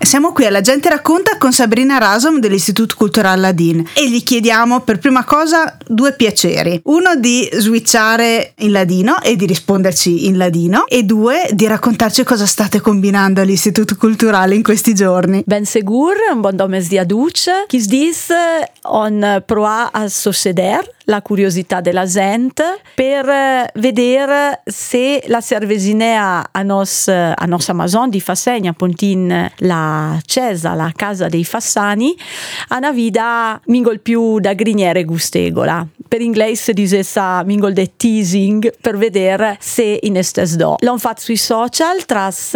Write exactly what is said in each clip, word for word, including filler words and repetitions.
Siamo qui alla Gente Racconta con Sabrina Rasom dell'Istituto Culturale Ladin e gli chiediamo per prima cosa due piaceri: uno di switchare in ladino e di risponderci in ladino, e due di raccontarci cosa state combinando all'Istituto Culturale in questi giorni. Ben segur, un buon domes di aduce, chi dis on proa a succeder, la curiosità della gente per vedere se la cervesinea a nos a nos Maison di Fassegna Pontin la Cesa, la casa dei Fassani, ha una vita mingol più da griniere gustegola. Per inglese disessa mingol de teasing per vedere se in estes do. L'ho fatto sui social tras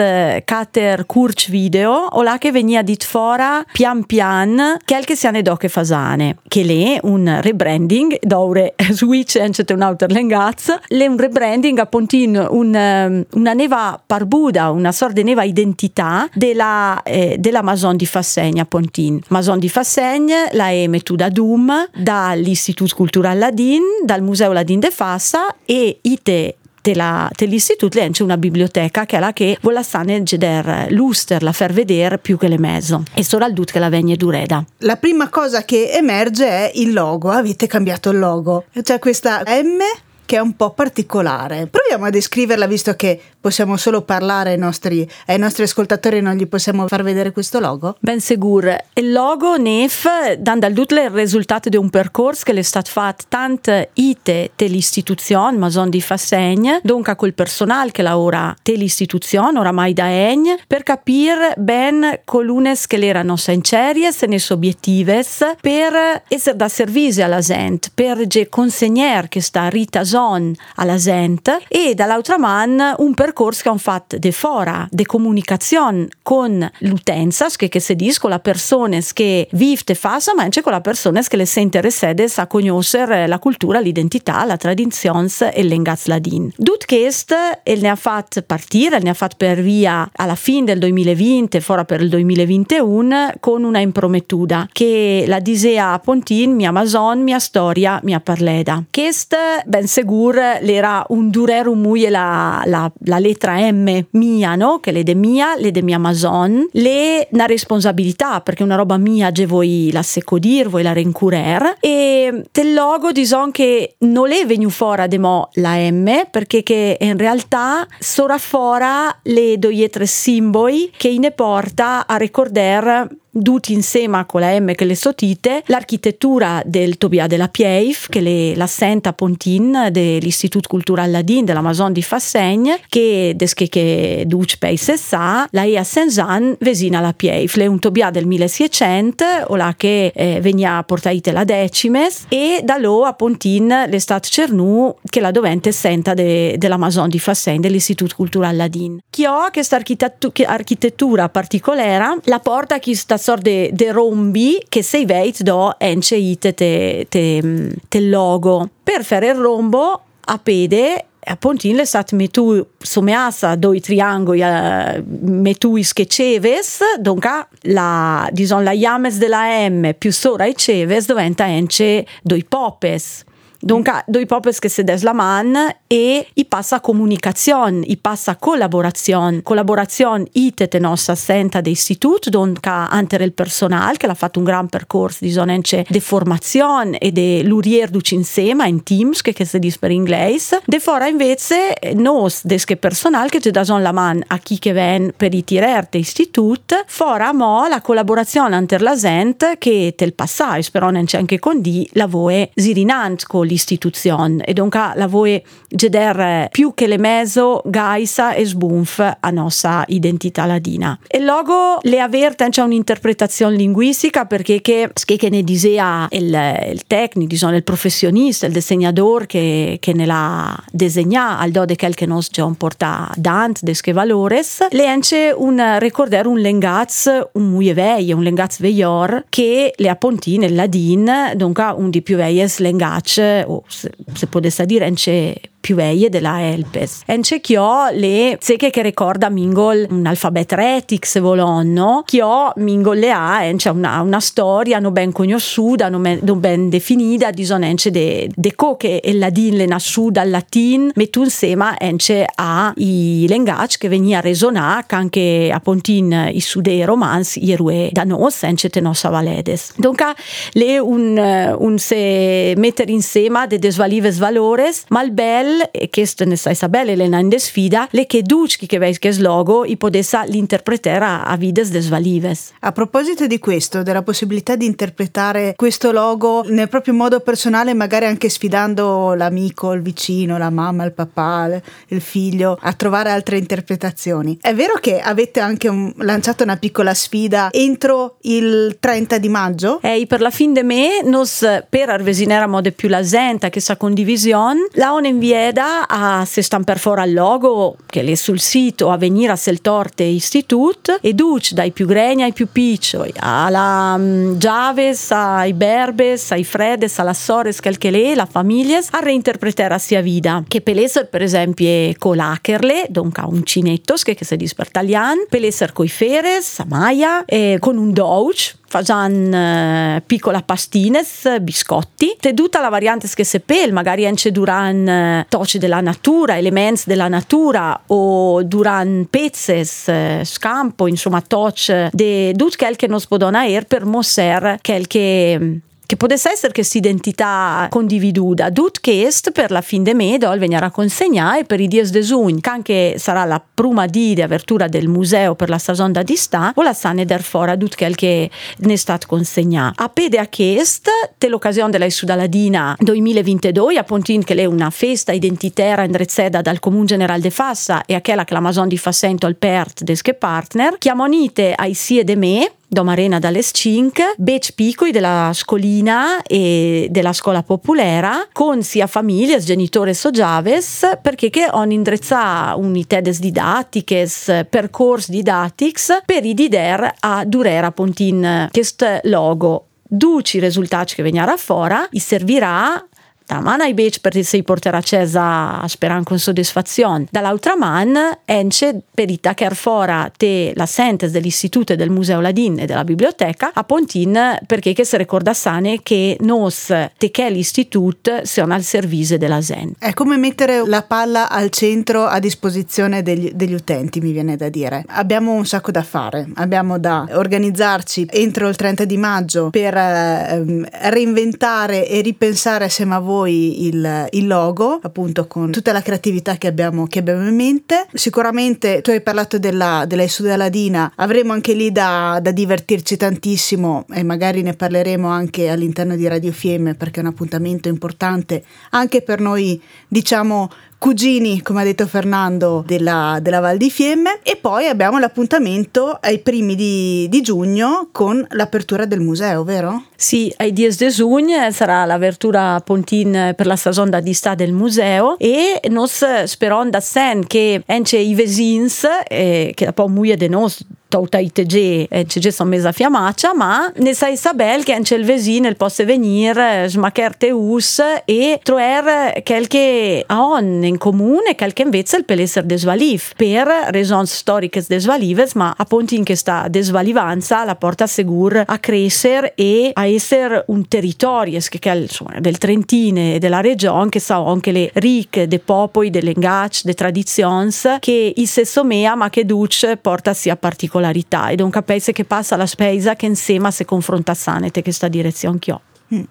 cater curch video o là che venia dit fora pian pian qualche siane do che fasane. Che le un rebranding d'ore switch encete un outer lengaz, le un rebranding a Pontin un, una neva parbuda, una sorta di neva identità della della Maison di Fassegna Pontin. Maison di Fassegna la è metuda dum dall'Istituto Culturale Ladin, dal Museo Ladino di Fassa e ite dell'istituto c'è una biblioteca che è la che vuole stare der l'uster la far vedere più che le mezzo e solo al dut che la vegne dureda. La prima cosa che emerge è il logo. Avete cambiato il logo, c'è questa M che è un po' particolare. Proviamo a descriverla, visto che possiamo solo parlare ai nostri, ai nostri ascoltatori, non gli possiamo far vedere questo logo? Ben segur. Il logo nef dan dal dutle il risultato di un percorso che l'è stato fatto tant ite dell'istituzione Maison di Fassegna, dunque col personale che lavora dell'istituzione, oramai da egn, per capire ben colunes che erano sincerie, se ne obiettives, per essere da servizio alla gente, per ge consegner che sta rita alla gente, e dall'altra man un percorso che hanno fatto de fora, de comunicazione con l'utenza, che, che si dice con la persona che vive e fa, ma anche con la persona che le si interessa a conoscere la cultura, l'identità, la tradizione e il lingaz ladin. Dut questo ne ha fatto partire, ne ha fatto per via alla fine del duemilaventi, fora per il duemilaventuno, con una impromettuda che la disea a Pontin, mia Maison, mia storia, mia parleda. Questo, ben segur, l'era un durero muie la, la, la lettera M mia, no? Che le de mia, le de mia Maison, le una responsabilità, perché una roba mia ge voi la secodir, voi la rencurer, e del logo dison che non le venu fora de mo la M, perché che in realtà sora fora le doie tre simboi che ne porta a ricorder duti insieme con la M che le sotite l'architettura del Tobia della Pieif che le l'assenta Pontin dell'Istituto Culturale Ladin della Maison di Fassegna, che desche che duc peis sa la ia Senzan vesina la Pieif le un Tobia del milleseicento o la che eh, venia portaite la decimes, e da lo a Pontin l'estate cernu che la dovente senta de, della Maison di Fassegna dell'Istituto Culturale Ladin. Chi ho questa architettu- architettura particolare la porta chi sta de, de rombi che sei veit do ence ite te, te, te logo per fare il rombo a pede a Pontin le sat metu someasa doi triangoli uh, metuis che ceves, donca la dison la iames della M più sora e ceves diventa ence doi popes. Dunque, due popes che se des la man e i passa comunicazione, i passa collaborazione. Collaborazione ite te nostra assenta de istituto, dunque anter il personale che l'ha fatto un gran percorso di sonence de formazione e de l'urier duci insieme in teams che, che se dis per inglese. De fora invece nos desche personale che te dason la man a chi che ven per i tirer de istituto, fora mo la collaborazione anter la gente che te il passai, però non c'è anche con di la voe zirinant con l'istituzione, e dunque la voe geder più che le meso gaisa e sbunf a nostra identità ladina. E logo le avverta c'è un'interpretazione linguistica, perché che, che ne disea il, il tecnico, diciamo, il professionista, il disegnador che, che ne la disegna al do de quel che nos già un porta dant desche valores, le ence un ricorder un lengaz un muie veie, un lengaz veior che le apponti nel ladin, dunque un di più veies lengaz o se, se potesse dire ence più eie della Elpes. E c'è chi ho le secche che ricorda Mingol un alfabeto retix volonno, chi ho Mingol le ha, e c'è una, una storia non ben conosciuta, non ben, non ben definita, di sonence de, de co che il ladin le nasciù dal latin, mettu insema ence a i lengach che venia resonà anche a Pontin i sudei romanzi ierue da nos ence tenossa valedes. Donca le un, un se mettere insema de desvalives valores, malbel e che ne sai sabelle le nan de sfida, le che ducchi che vesche slogo i podessa l'interpretera a vides desvalives. A proposito di questo, della possibilità di interpretare questo logo nel proprio modo personale, magari anche sfidando l'amico, il vicino, la mamma, il papà, il figlio, a trovare altre interpretazioni. È vero che avete anche un, lanciato una piccola sfida entro il trenta di maggio? E per la fin de me, nos per arvesinera mode più la senta che sa condivisione, la on invieda a se stamper fora il logo che le sul sito a venire a Seltorte Institute e duc dai più greni ai più piccioi, alla um, Giaves, ai Berbes, ai Fredes, alla Sores, Calchelè, la Famiglies, a reinterpretare a sia vida. Che pelesser per esempio colacherle, donca un cinettos che, che si dispertalian, pelesser coi feres, a Maia, eh, con un douch, fagian eh, piccola pastines, biscotti, teduta la variante che se pel, magari ence duran eh, toci della natura, elements della natura o duran pezzes, eh, scampo, insomma toc de dut quel che nos podona er per mosser quel che che potesse essere questa identità condividuta, dut che est per la fin de medol venirà consegnata e per i dies de giugno, che anche sarà la prima di di apertura del museo per la stagione da distà, o la sane derfora dut quel che ne è stato consegnato. A pede a che est, te l'occasione della Sudaladina duemilaventidue, a Pontin che è una festa identitaria indrezzata dal Comune Generale de Fassa e a che la Maison di Fassegna al Pert desche partner, chiamonite ai sie de me, Domarena dalle cinque, bec piccoli della scolina e della scuola popolera, con sia famiglie, genitori e soggiaves, perché che on indrezza unitedes didattiches, percorsi didattics, per i dider a durera Pontin quest logo. Duci risultati che venirà fora, i servirà da man ai bec per se porterà accesa speran con soddisfazione. Dall'altra man ence perita che fora te la sentes dell'istituto del Museo Ladin e della biblioteca a Pontin, perché che si ricorda sane che nos te che l'istituto sono al servizio della gente. È come mettere la palla al centro a disposizione degli, degli utenti, mi viene da dire. Abbiamo un sacco da fare, abbiamo da organizzarci entro il trenta di maggio per ehm, reinventare e ripensare assieme a voi Il, il logo, appunto, con tutta la creatività che abbiamo, che abbiamo in mente. Sicuramente tu hai parlato della, della Isola d'Aladina, avremo anche lì da, da divertirci tantissimo e magari ne parleremo anche all'interno di Radio Fiemme, perché è un appuntamento importante anche per noi, diciamo, cugini, come ha detto Fernando, della, della Val di Fiemme. E poi abbiamo l'appuntamento ai primi di, di giugno con l'apertura del museo, vero? Sì, ai dieci di giugno sarà l'apertura a Pontin per la stagione da distà del museo e nos speron da sen che ence i vesins, eh, che da po' muie de nos tutta i tegè e c'è sono mesa fiamaccia, ma ne sai sabel che anche il vesino il posse venire smacherte us e troer qualche on in comune, qualche invece il pelesser desvalif per ragioni storiche desvalives, ma appunto in questa desvalivanza la porta segur a crescere e a essere un territorio che è insomma del Trentine e della regione che sa anche le ricche de popoi, delle engage, de tradizions che il stesso mea ma che duce porta sia particolare e don capese che passa la spesa che insieme se confronta sanete che sta direzione che ho.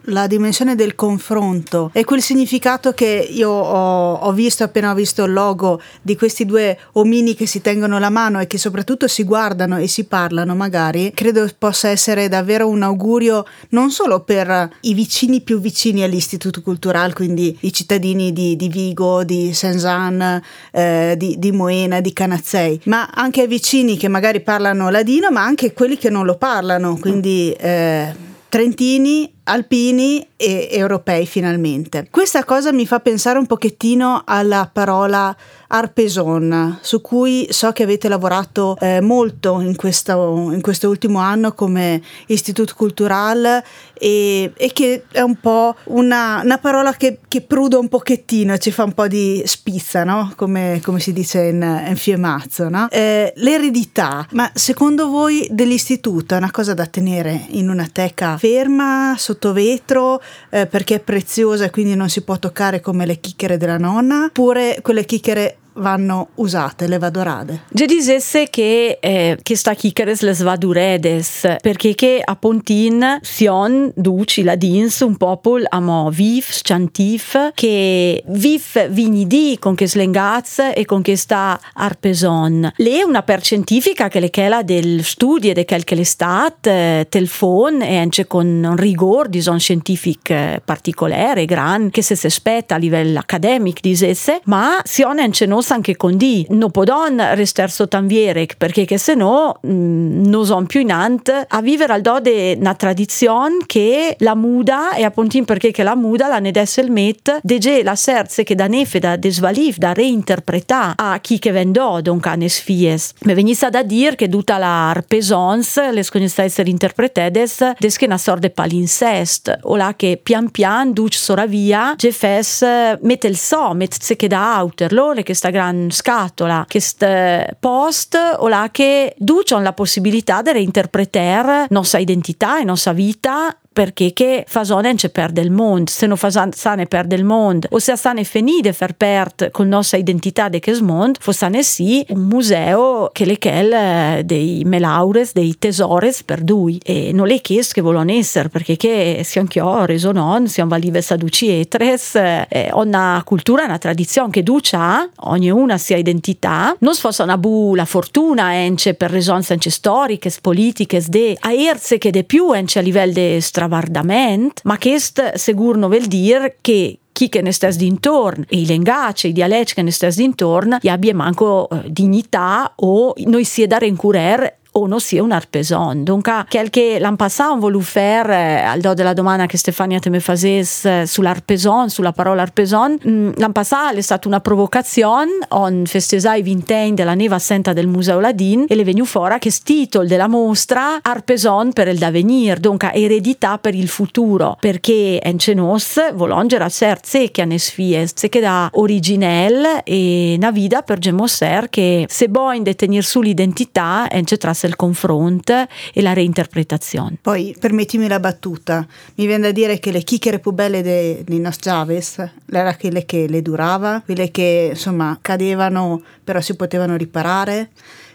La dimensione del confronto e quel significato che io ho, ho visto appena ho visto il logo di questi due omini che si tengono la mano e che soprattutto si guardano e si parlano, magari credo possa essere davvero un augurio non solo per i vicini più vicini all'istituto culturale, quindi i cittadini di, di Vigo, di Senzan, eh, di, di Moena, di Canazzei, ma anche ai vicini che magari parlano ladino, ma anche quelli che non lo parlano, quindi eh, trentini alpini e europei finalmente. Questa cosa mi fa pensare un pochettino alla parola arpeson, su cui so che avete lavorato eh, molto in questo, in questo ultimo anno come Istituto Cultural, e, e che è un po' una, una parola che, che pruda un pochettino, ci fa un po' di spizza, no? Come, come si dice in, in fiemazzo, no? Eh, l'eredità, ma secondo voi dell'istituto è una cosa da tenere in una teca ferma, sotto vetro, eh, perché è preziosa e quindi non si può toccare come le chicchere della nonna, oppure quelle chicchere vanno usate, le vadorade? Io dicesse che eh, che sta chicares les vaduredes, perché che a Pontin Sion duci ladins un popol amo vif sciantif che vif vinidi con che slengaz e con che sta arpeson. Le una percentifica che le chela del studi e de quel che le stat eh, telefon e anche con un rigor di son scientific eh, particolare gran che se si aspetta a livello accademic dicesse, ma Sion anche non anche con di no podon rester sotanvierec, perché che se no non son più in ant a vivere al dode una tradizione che la muda e appuntin perché che la muda la ne desse il met dege la serze che da nefe da desvalif da reinterpreta a chi che vendò don canes fies me venisse da dir che tutta la arpesons le sconesta essere interpretedes des che na sorde palinsest o la che pian pian duc soravia gefes mette il so mette che da outerlore che sta gran scatola, che st post o là che ducion la possibilità di reinterpretare nostra identità e nostra vita, perché che fasone c'è perde il mondo, se non fasane perde il mondo, o se sane finite fer pert con nostra identità de che smond, fossane sì un museo che le chel dei melaures, dei tesores per lui, e non le chies che volon essere, perché che si anch'io reso non, siamo valive saduci etres, eh, una cultura, una tradizione che ducia, ognuna sia identità, non sfossa una bu la fortuna ence per resonanze ence storiche, politiche, de aerze che de più ence a livello de stra ma che sicuro non vuol dire che chi che ne stas d'intorno e i lengace, i dialetti che ne stas d'intorno gli abbia manco eh, dignità o noi si è da rincurer o non si è un arpeson. Dunque, quel che l'an passato volevo fare, eh, al do della domanda che Stefania te me fases eh, sull'arpeson, sulla parola arpeson, mm, l'an passato è stata una provocazione, on festesai vint'anni della neva assenta del Museo Ladin e le veniu fora che titolo della mostra arpeson per il davenir, dunque eredità per il futuro, perché encenos volongera a ser zecchia ne sfies, che da originel e una vita per gemosser che se boin detenir sull'identità ence trasse il confronto e la reinterpretazione. Poi permettimi la battuta, mi viene da dire che le chicchere più belle dei de nostri Javes erano quelle che le durava, quelle che insomma cadevano però si potevano riparare,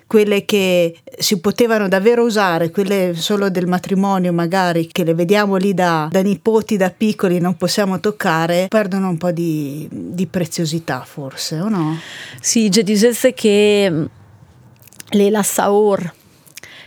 quelle che si potevano davvero usare, quelle solo del matrimonio magari, che le vediamo lì da, da nipoti, da piccoli, non possiamo toccare, perdono un po' di, di preziosità forse, o no? Sì, già dicesse che le lassaor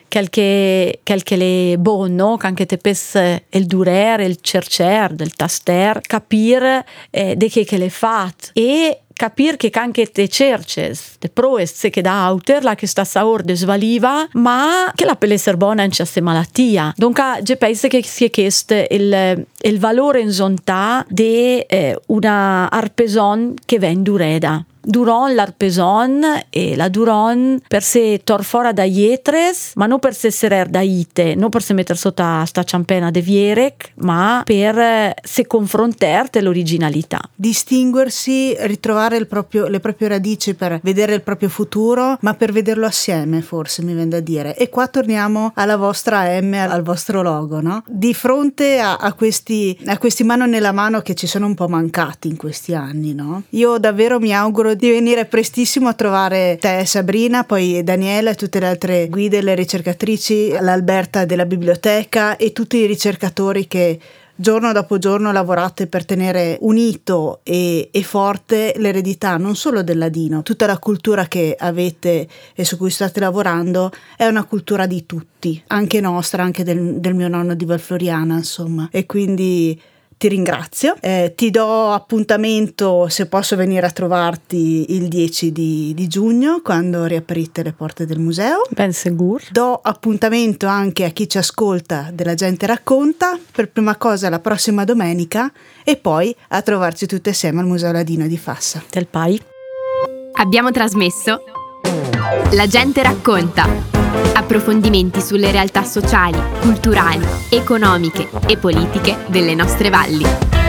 qualche qualche le bonno che anche te pes il durer il cercer del taster capire eh, de che che le fat e capir che anche te cerces, te proes che da outer la che sta saor desvaliva, ma che la pelle serbona in queste malattia. Dunque, je pense che si è chiesto il, il valore in zontà di eh, una arpeson che ven dureda. Duron l'arpeson e la duron per se torfora da ietres, ma non per se serer da ite, non per se metter sotto sta ciampena de vierec, ma per se confrontarte l'originalità. Distinguersi, ritrovare il proprio, le proprie radici per vedere il proprio futuro, ma per vederlo assieme forse mi viene da dire. E qua torniamo alla vostra M, al vostro logo, no? Di fronte a, a questi a questi mano nella mano che ci sono un po' mancati in questi anni, no? Io davvero mi auguro di venire prestissimo a trovare te, Sabrina, poi Daniela e tutte le altre guide, le ricercatrici, l'Alberta della biblioteca e tutti i ricercatori che giorno dopo giorno lavorate per tenere unito e, e forte l'eredità non solo del ladino. Tutta la cultura che avete e su cui state lavorando è una cultura di tutti, anche nostra, anche del, del mio nonno di Val Floriana, insomma, e quindi ti ringrazio, eh, ti do appuntamento se posso venire a trovarti il dieci di, di giugno quando riaprite le porte del museo. Ben segur. Do appuntamento anche a chi ci ascolta della gente racconta per prima cosa la prossima domenica e poi a trovarci tutte assieme al Museo Ladino di Fassa. Del Pai. Abbiamo trasmesso La gente racconta. Approfondimenti sulle realtà sociali, culturali, economiche e politiche delle nostre valli.